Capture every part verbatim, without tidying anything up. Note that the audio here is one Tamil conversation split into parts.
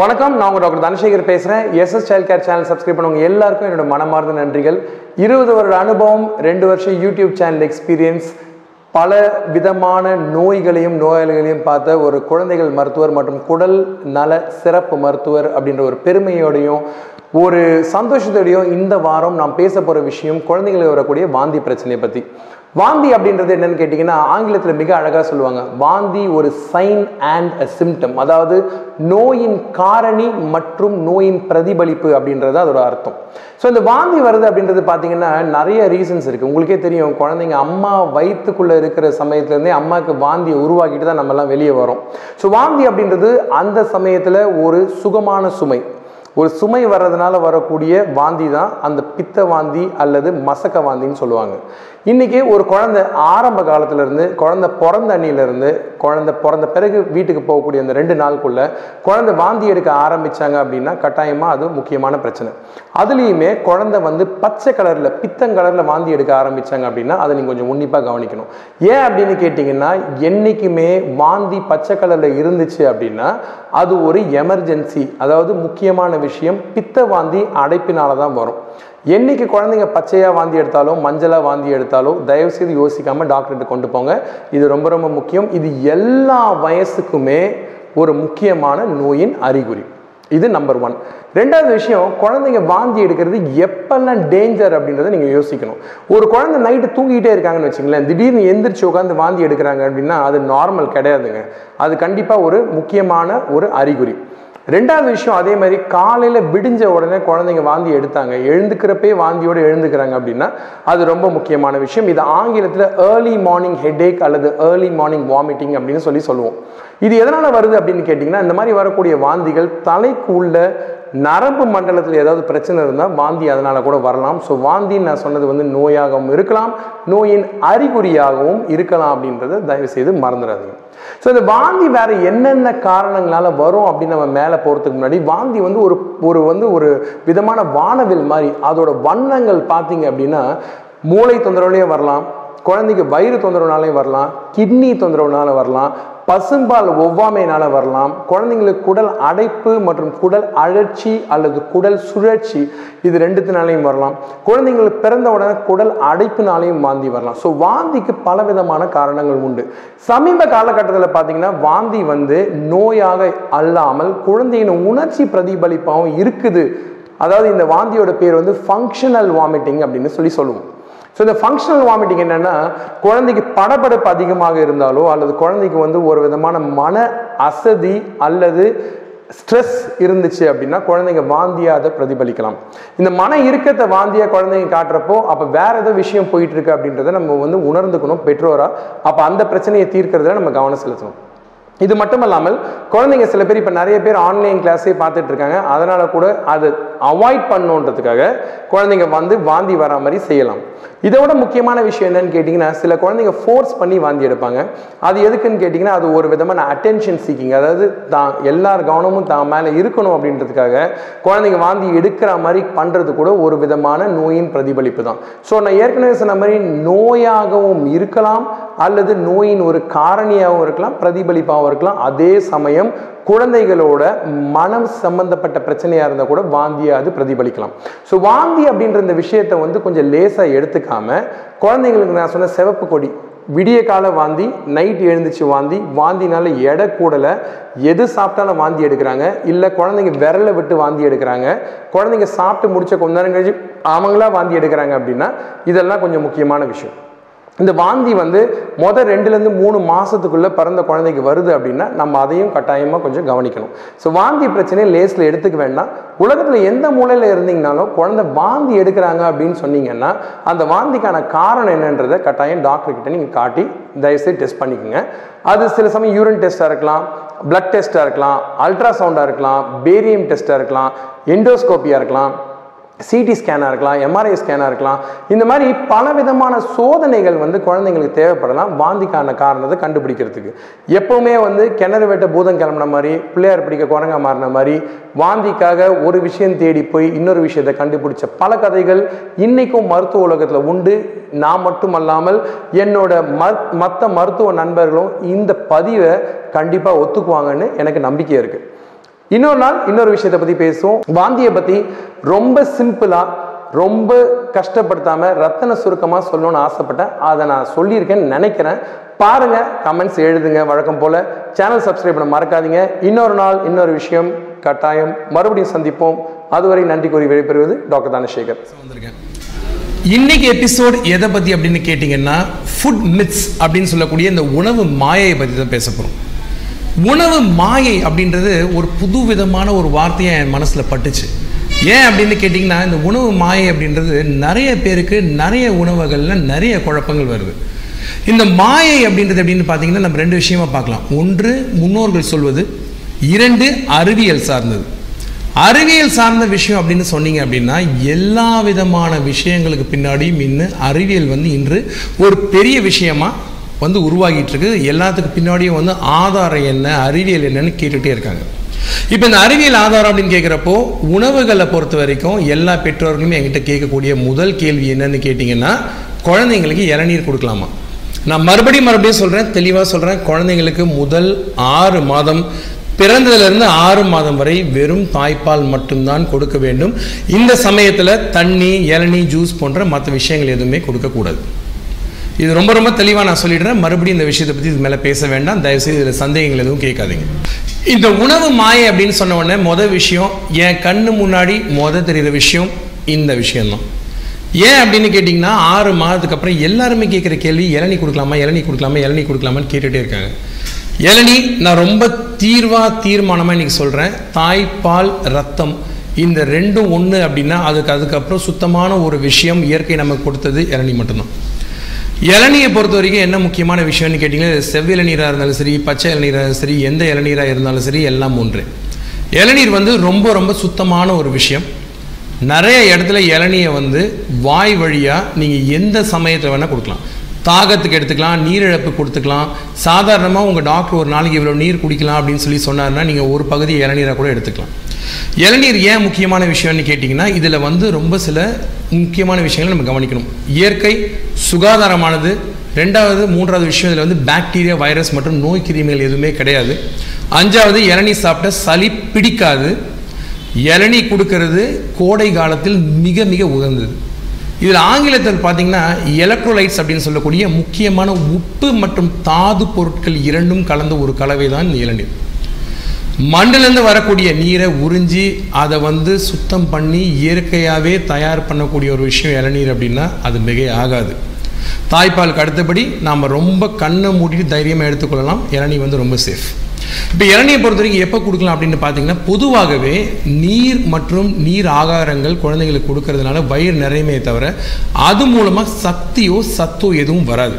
வணக்கம், நான் உங்கள் டாக்டர் தனசேகர் பேசுகிறேன். S S child care channel subscribe பண்ணுவோங்க எல்லாருக்கும் என்னோட மனமார்ந்த நன்றிகள். இருபது வருட அனுபவம், ரெண்டு வருஷம் யூடியூப் சேனல் எக்ஸ்பீரியன்ஸ், பல விதமான நோய்களையும் நோயாளிகளையும் பார்த்த ஒரு குழந்தைகள் மருத்துவர் மற்றும் குடல் நல சிறப்பு மருத்துவர் அப்படின்ற ஒரு பெருமையோடையும் ஒரு சந்தோஷத்தோடையும் இந்த வாரம் நாம் பேச போகிற விஷயம் குழந்தைங்களுக்கு வரக்கூடிய வாந்தி பிரச்சனையை பற்றி. வாந்தி அப்படின்றது என்னன்னு கேட்டிங்கன்னா, ஆங்கிலத்தில் மிக அழகாக சொல்லுவாங்க, வாந்தி ஒரு சைன் அண்ட் அ சிம்டம், அதாவது நோயின் காரணி மற்றும் நோயின் பிரதிபலிப்பு அப்படின்றது அதோட அர்த்தம். ஸோ இந்த வாந்தி வருது அப்படின்றது பார்த்தீங்கன்னா நிறைய ரீசன்ஸ் இருக்குது. உங்களுக்கே தெரியும், குழந்தைங்க அம்மா வயிற்றுக்குள்ளே இருக்கிற சமயத்துலேருந்தே அம்மாவுக்கு வாந்தியை உருவாக்கிட்டு தான் நம்மலாம் வெளியே வரோம். ஸோ வாந்தி அப்படின்றது அந்த சமயத்தில் ஒரு சுகமான சுமை, ஒரு சுமை வர்றதுனால வரக்கூடிய வாந்தி தான் அந்த பித்த வாந்தி அல்லது மசக்க வாந்தின்னு சொல்லுவாங்க. இன்றைக்கி ஒரு குழந்தை ஆரம்ப காலத்திலேருந்து, குழந்தை பிறந்த அன்னிலேருந்து குழந்தை பிறந்த பிறகு வீட்டுக்கு போகக்கூடிய அந்த ரெண்டு நாளுக்குள்ளே குழந்தை வாந்தி எடுக்க ஆரம்பித்தாங்க அப்படின்னா கட்டாயமாக அது முக்கியமான பிரச்சனை. அதுலேயுமே குழந்தை வந்து பச்சை கலரில் பித்தங்கலரில் வாந்தி எடுக்க ஆரம்பித்தாங்க அப்படின்னா அதை நீங்கள் கொஞ்சம் உன்னிப்பாக கவனிக்கணும். ஏன் அப்படின்னு கேட்டிங்கன்னா, என்றைக்குமே வாந்தி பச்சை கலரில் இருந்துச்சு அப்படின்னா அது ஒரு எமர்ஜென்சி, அதாவது முக்கியமான விஷயம் பித்த வாந்தி அடைப்பினால தான் வரும். என்னைக்கு குழந்தைங்க பச்சையாக வாந்தி எடுத்தாலும் மஞ்சளாக வாந்தி எடுத்தாலும் தயவுசெய்து யோசிக்காமல் டாக்டர்கிட்ட கொண்டு போங்க. இது ரொம்ப ரொம்ப முக்கியம். இது எல்லா வயசுக்குமே ஒரு முக்கியமான நோயின் அறிகுறி. இது நம்பர் ஒன். ரெண்டாவது விஷயம், குழந்தைங்க வாந்தி எடுக்கிறது எப்பெல்லாம் டேஞ்சர் அப்படின்றத நீங்கள் யோசிக்கணும். ஒரு குழந்தை நைட்டு தூங்கிக்கிட்டே இருக்காங்கன்னு வச்சுங்களேன், திடீர்னு எந்திரிச்சு உட்காந்து வாந்தி எடுக்கிறாங்க அப்படின்னா அது நார்மல் கிடையாதுங்க. அது கண்டிப்பாக ஒரு முக்கியமான ஒரு அறிகுறி. ரெண்டாவது விஷயம், அதே மாதிரி காலையில் விடிஞ்ச உடனே குழந்தைங்க வாந்தி எடுத்தாங்க, எழுந்துக்கிறப்பே வாந்தியோடு எழுந்துக்கிறாங்க அப்படின்னா அது ரொம்ப முக்கியமான விஷயம். இது ஆங்கிலத்தில் ஏர்லி மார்னிங் ஹெட்ஏக் அல்லது ஏர்லி மார்னிங் வாமிட்டிங் அப்படின்னு சொல்லி சொல்லுவோம். இது எதனால் வருது அப்படின்னு கேட்டிங்கன்னா, இந்த மாதிரி வரக்கூடிய வாந்திகள் தலைக்கு உள்ள நரம்பு மண்டலத்தில் ஏதாவது பிரச்சனை இருந்தால் வாந்தி அதனால் கூட வரலாம். ஸோ வாந்தின்னு நான் சொன்னது வந்து நோயாகவும் இருக்கலாம், நோயின் அறிகுறியாகவும் இருக்கலாம் அப்படின்றத தயவுசெய்து மறந்துடாதீங்க. ஸோ இந்த வாந்தி வேறு என்னென்ன காரணங்களால் வரும் அப்படின்னு நம்ம மேலே போகிறதுக்கு முன்னாடி, வாந்தி வந்து ஒரு ஒரு வந்து ஒரு விதமான வானவில் மாதிரி, அதோட வண்ணங்கள் பார்த்தீங்க அப்படின்னா மூளை தொந்தரவுலேயே வரலாம், குழந்தைக்கு வயிறு தொந்தரவுனாலே வரலாம், கிட்னி தொந்தரவுனால வரலாம், பசும்பால் ஒவ்வாமையினால் வரலாம், குழந்தைங்களுக்கு குடல் அடைப்பு மற்றும் குடல் அழற்சி அல்லது குடல் சுழற்சி இது ரெண்டுத்தினாலையும் வரலாம், குழந்தைங்களுக்கு பிறந்த உடனே குடல் அடைப்புனாலையும் வாந்தி வரலாம். ஸோ வாந்திக்கு பல விதமான காரணங்கள் உண்டு. சமீப காலகட்டத்தில் பார்த்தீங்கன்னா வாந்தி வந்து நோயாக அல்லாமல் குழந்தையின் உணர்ச்சி பிரதிபலிப்பாகவும் இருக்குது. அதாவது இந்த வாந்தியோட பேர் வந்து ஃபங்க்ஷனல் வாமிட்டிங் அப்படின்னு சொல்லி சொல்லுவோம். ஸோ இந்த ஃபங்க்ஷனல் வாமிட்டிங் என்னென்னா, குழந்தைக்கு படபடப்பு அதிகமாக இருந்தாலோ அல்லது குழந்தைக்கு வந்து ஒரு விதமான மன அசதி அல்லது ஸ்ட்ரெஸ் இருந்துச்சு அப்படின்னா குழந்தைங்க வாந்தியாக அதை பிரதிபலிக்கலாம். இந்த மன இறுக்கத்தை வாந்தியாக குழந்தைங்க காட்டுறப்போ அப்போ வேறு ஏதோ விஷயம் போயிட்டுருக்கு அப்படின்றத நம்ம வந்து உணர்ந்துக்கணும் பெற்றோராக. அப்போ அந்த பிரச்சனையை தீர்க்கிறதுல நம்ம கவனம் செலுத்தணும். இது மட்டும் இல்லாமல் குழந்தைங்க சில பேர் இப்போ நிறைய பேர் ஆன்லைன் கிளாஸே பார்த்துட்டு இருக்காங்க. அதனால் கூட அது அவாய்ட் பண்ணுன்றதுக்காக குழந்தைங்க வந்து வாந்தி வரா மாதிரி செய்யலாம். இதோட முக்கியமான விஷயம் என்னன்னு கேட்டிங்கன்னா, சில குழந்தைங்க ஃபோர்ஸ் பண்ணி வாந்தி எடுப்பாங்க. அது எதுக்குன்னு கேட்டிங்கன்னா, அது ஒரு விதமான அட்டென்ஷன் சீக்கிங், அதாவது தான் எல்லார் கவனமும் தான் மேலே இருக்கணும் அப்படின்றதுக்காக குழந்தைங்க வாந்தி எடுக்கிற மாதிரி பண்ணுறது கூட ஒரு விதமான நோயின் பிரதிபலிப்பு தான். ஸோ நான் ஏற்கனவே சொன்ன மாதிரி நோயாகவும் இருக்கலாம் அல்லது நோயின் ஒரு காரணியாகவும் இருக்கலாம், பிரதிபலிப்பாகவும் இருக்கலாம். அதே சமயம் குழந்தைகளோட மனம் சம்பந்தப்பட்ட பிரச்சனையாக இருந்தால் கூட வாந்தியாக அது பிரதிபலிக்கலாம். ஸோ வாந்தி அப்படின்ற இந்த விஷயத்தை வந்து கொஞ்சம் லேசாக எடுத்துக்காமல் குழந்தைங்களுக்கு நான் சொன்ன சிவப்பு கொடி, விடிய கால வாந்தி, நைட் எழுந்துச்சு வாந்தி, வாந்தினால எடை கூடலை, எது சாப்பிட்டாலும் வாந்தி எடுக்கிறாங்க, இல்லை குழந்தைங்க விரலை விட்டு வாந்தி எடுக்கிறாங்க, குழந்தைங்க சாப்பிட்டு முடிச்ச கொஞ்ச நேரம் கழிச்சு அவங்களா வாந்தி எடுக்கிறாங்க அப்படின்னா இதெல்லாம் கொஞ்சம் முக்கியமான விஷயம். இந்த வாந்தி வந்து மொதல் ரெண்டுலேருந்து மூணு மாதத்துக்குள்ளே பிறந்த குழந்தைக்கு வருது அப்படின்னா நம்ம அதையும் கட்டாயமாக கொஞ்சம் கவனிக்கணும். ஸோ வாந்தி பிரச்சனையை லேஸில் எடுத்துக்க வேண்டாம். உலகத்தில் எந்த மூலையில் இருந்தீங்கனாலும் குழந்தை வாந்தி எடுக்கிறாங்க அப்படின்னு சொன்னீங்கன்னா அந்த வாந்திக்கான காரணம் என்னன்றதை கட்டாயம் டாக்டர்கிட்ட நீங்கள் காட்டி தயவுசெய்து டெஸ்ட் பண்ணிக்கோங்க. அது சில சமயம் யூரின் டெஸ்ட்டாக இருக்கலாம், பிளட் டெஸ்ட்டாக இருக்கலாம், அல்ட்ராசவுண்டாக இருக்கலாம், பேரியம் டெஸ்ட்டாக இருக்கலாம், எண்டோஸ்கோப்பியாக இருக்கலாம், சிடி ஸ்கேனாக இருக்கலாம், எம்ஆர்ஐ ஸ்கேனாக இருக்கலாம். இந்த மாதிரி பல விதமான சோதனைகள் வந்து குழந்தைங்களுக்கு தேவைப்படலாம் வாந்திக்கான காரணத்தை கண்டுபிடிக்கிறதுக்கு. எப்போவுமே வந்து கிணறு வெட்ட பூதம் கிளம்புன மாதிரி, பிள்ளையார் பிடிக்க குரங்கா மாறின மாதிரி வாந்திக்காக ஒரு விஷயம் தேடி போய் இன்னொரு விஷயத்தை கண்டுபிடிச்ச பல கதைகள் இன்றைக்கும் மருத்துவ உலகத்தில் உண்டு. நான் மட்டுமல்லாமல் என்னோட மற்ற மருத்துவ நண்பர்களும் இந்த பதிவை கண்டிப்பாக ஒத்துக்குவாங்கன்னு எனக்கு நம்பிக்கை இருக்குது. இன்னொரு நாள் இன்னொரு விஷயத்தை பற்றி பேசுவோம். வாந்தியை பற்றி ரொம்ப சிம்பிளாக ரொம்ப கஷ்டப்படுத்தாமல் ரத்தன சுருக்கமாக சொல்லணும்னு ஆசைப்பட்டேன். அதை நான் சொல்லியிருக்கேன்னு நினைக்கிறேன். பாருங்கள், கமெண்ட்ஸ் எழுதுங்க. வழக்கம் போல் சேனல் சப்ஸ்கிரைப் பண்ண மறக்காதீங்க. இன்னொரு நாள் இன்னொரு விஷயம் கட்டாயம் மறுபடியும் சந்திப்போம். அதுவரை நன்றி கூறி விடைபெறுவது டாக்டர் தனசேகர். இன்னைக்கு எபிசோட் எதை பற்றி அப்படின்னு கேட்டிங்கன்னா, ஃபுட் மித்ஸ் அப்படின்னு சொல்லக்கூடிய இந்த உணவு மாயை பற்றி தான் பேச போகிறோம். உணவு மாயை அப்படின்றது ஒரு புது விதமான ஒரு வார்த்தையை என் மனசில் பட்டுச்சு. ஏன் அப்படின்னு கேட்டிங்கன்னா, இந்த உணவு மாயை அப்படின்றது நிறைய பேருக்கு நிறைய உணவுகளில் நிறைய குழப்பங்கள் வருது. இந்த மாயை அப்படின்றது அப்படின்னு பார்த்திங்கன்னா, நம்ம ரெண்டு விஷயமா பார்க்கலாம். ஒன்று முன்னோர்கள் சொல்வது, இரண்டு அறிவியல் சார்ந்தது. அறிவியல் சார்ந்த விஷயம் அப்படின்னு சொன்னீங்க அப்படின்னா, எல்லா விதமான விஷயங்களுக்கு பின்னாடியும் இன்னும் அறிவியல் வந்து இன்று ஒரு பெரிய விஷயமாக வந்து உருவாகிட்டு இருக்கு. எல்லாத்துக்கு பின்னாடியும் வந்து ஆதாரம் என்ன, அறிவியல் என்னன்னு கேட்டுகிட்டே இருக்காங்க. இப்போ இந்த அறிவியல் ஆதாரம் அப்படின்னு கேட்குறப்போ, உணவுகளை பொறுத்த வரைக்கும் எல்லா பெற்றோர்களுமே என்கிட்ட கேட்கக்கூடிய முதல் கேள்வி என்னன்னு கேட்டிங்கன்னா, குழந்தைங்களுக்கு இளநீர் கொடுக்கலாமா? நான் மறுபடியும் மறுபடியும் சொல்கிறேன், தெளிவாக சொல்கிறேன். குழந்தைங்களுக்கு முதல் ஆறு மாதம் பிறந்ததுலேருந்து ஆறு மாதம் வரை வெறும் தாய்ப்பால் மட்டும்தான் கொடுக்க வேண்டும். இந்த சமயத்தில் தண்ணி, இளநீ, ஜூஸ் போன்ற மற்ற விஷயங்கள் எதுவுமே கொடுக்கக்கூடாது. இது ரொம்ப ரொம்ப தெளிவாக நான் சொல்லிடுறேன். மறுபடியும் இந்த விஷயத்தை பற்றி இது மேலே பேச வேண்டாம். தயவுசெய்து இதில் சந்தேகங்கள் எதுவும் கேட்காதீங்க. இந்த உணவு மாயை அப்படின்னு சொன்ன உடனே மொதல் விஷயம், என் கண்ணு முன்னாடி மொதல் தெரிகிற விஷயம் இந்த விஷயம்தான். ஏன் அப்படின்னு கேட்டிங்கன்னா, ஆறு மாதத்துக்கு அப்புறம் எல்லாருமே கேட்குற கேள்வி இளநீ கொடுக்கலாமா, இளநீ கொடுக்கலாமா, இளநீ கொடுக்கலாமான்னு கேட்டுகிட்டே இருக்காங்க. இளநீ நான் ரொம்ப தீர்வாக தீர்மானமாக இன்றைக்கி சொல்கிறேன். தாய்ப்பால், ரத்தம் இந்த ரெண்டும் ஒன்று அப்படின்னா, அதுக்கு அதுக்கப்புறம் சுத்தமான ஒரு விஷயம் இயற்கை நமக்கு கொடுத்தது இளநீ மட்டும்தான். இளநீரை பொறுத்த வரைக்கும் என்ன முக்கியமான விஷயம்னு கேட்டிங்கன்னா, செவ்வி இளநீராக இருந்தாலும் சரி, பச்சை இளநீராக இருந்தாலும் சரி, எந்த இளநீராக இருந்தாலும் சரி, எல்லாம் ஒன்று. இளநீர் வந்து ரொம்ப ரொம்ப சுத்தமான ஒரு விஷயம். நிறைய இடத்துல இளநீரை வந்து வாய் வழியாக நீங்கள் எந்த சமயத்தில் வேணால் கொடுக்கலாம். தாகத்துக்கு எடுத்துக்கலாம், நீரிழப்பு கொடுத்துக்கலாம். சாதாரணமாக உங்கள் டாக்டர் ஒரு நாளைக்கு இவ்வளோ நீர் குடிக்கலாம் அப்படின்னு சொல்லி சொன்னார்னா, நீங்கள் ஒரு பகுதி இளநீராக கூட எடுத்துக்கலாம். இளநீர் ஏன் முக்கியமான விஷயம்னு கேட்டிங்கன்னா, இதில் வந்து ரொம்ப சில முக்கியமான விஷயங்களை நம்ம கவனிக்கணும். இயற்கை சுகாதாரமானது. ரெண்டாவது, மூன்றாவது விஷயம், இதில் வந்து பாக்டீரியா, வைரஸ் மற்றும் நோய் கிருமிகள் எதுவுமே கிடையாது. அஞ்சாவது, இளநீர் சாப்பிட்ட சளி பிடிக்காது. இளநீ கொடுக்கறது கோடை காலத்தில் மிக மிக உகந்தது. இதில் ஆங்கிலத்தில் பார்த்திங்கன்னா எலக்ட்ரோலைட்ஸ் அப்படின்னு சொல்லக்கூடிய முக்கியமான உப்பு மற்றும் தாது பொருட்கள் இரண்டும் கலந்த ஒரு கலவை தான் இந்த இளநீர். மண்ணிலேருந்து வரக்கூடிய நீரை உறிஞ்சி அதை வந்து சுத்தம் பண்ணி இயற்கையாகவே தயார் பண்ணக்கூடிய ஒரு விஷயம் இளநீர் அப்படின்னா அது மிகை ஆகாது. தாய்ப்பாலுக்கு அடுத்தபடி நாம் ரொம்ப கண்ணை மூடிட்டு தைரியமாக எடுத்துக்கொள்ளலாம். இளநீர் வந்து ரொம்ப சேஃப். இப்போ இளநீரை பொறுத்த வரைக்கும் எப்போ கொடுக்கலாம் அப்படின்னு பார்த்தீங்கன்னா, பொதுவாகவே நீர் மற்றும் நீர் ஆகாரங்கள் குழந்தைங்களுக்கு கொடுக்கறதுனால வயிறு நிறையமே தவிர அது மூலமாக சக்தியோ சத்தோ எதுவும் வராது.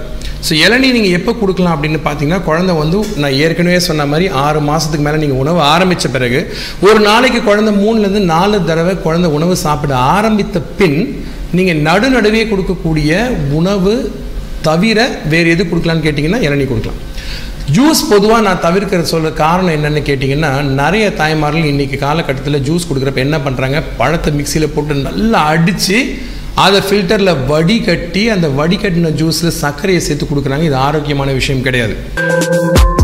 ஸோ இளநீர் நீங்கள் எப்போ கொடுக்கலாம் அப்படின்னு பார்த்தீங்கன்னா, குழந்தை வந்து நான் ஏற்கனவே சொன்ன மாதிரி ஆறு மாதத்துக்கு மேலே நீங்கள் உணவு ஆரம்பித்த பிறகு ஒரு நாளைக்கு குழந்தை மூணுலேருந்து நாலு தடவை குழந்தை உணவு சாப்பிட ஆரம்பித்த பின் நீங்கள் நடுநடுவே கொடுக்கக்கூடிய உணவு தவிர வேறு எது கொடுக்கலான்னு கேட்டிங்கன்னா இளநீர் கொடுக்கலாம். ஜூஸ் பொதுவாக நான் தவிர்க்கிற சொல்கிற காரணம் என்னென்னு கேட்டிங்கன்னா, நிறைய தாய்மார்கள் இன்றைக்கி காலகட்டத்தில் ஜூஸ் கொடுக்குறப்ப என்ன பண்ணுறாங்க, பழத்தை மிக்சியில் போட்டு நல்லா அடித்து அதை ஃபில்டரில் வடிகட்டி அந்த வடிகட்டின ஜூஸில் சர்க்கரையை சேர்த்து கொடுக்குறாங்க. இது ஆரோக்கியமான விஷயம் கிடையாது.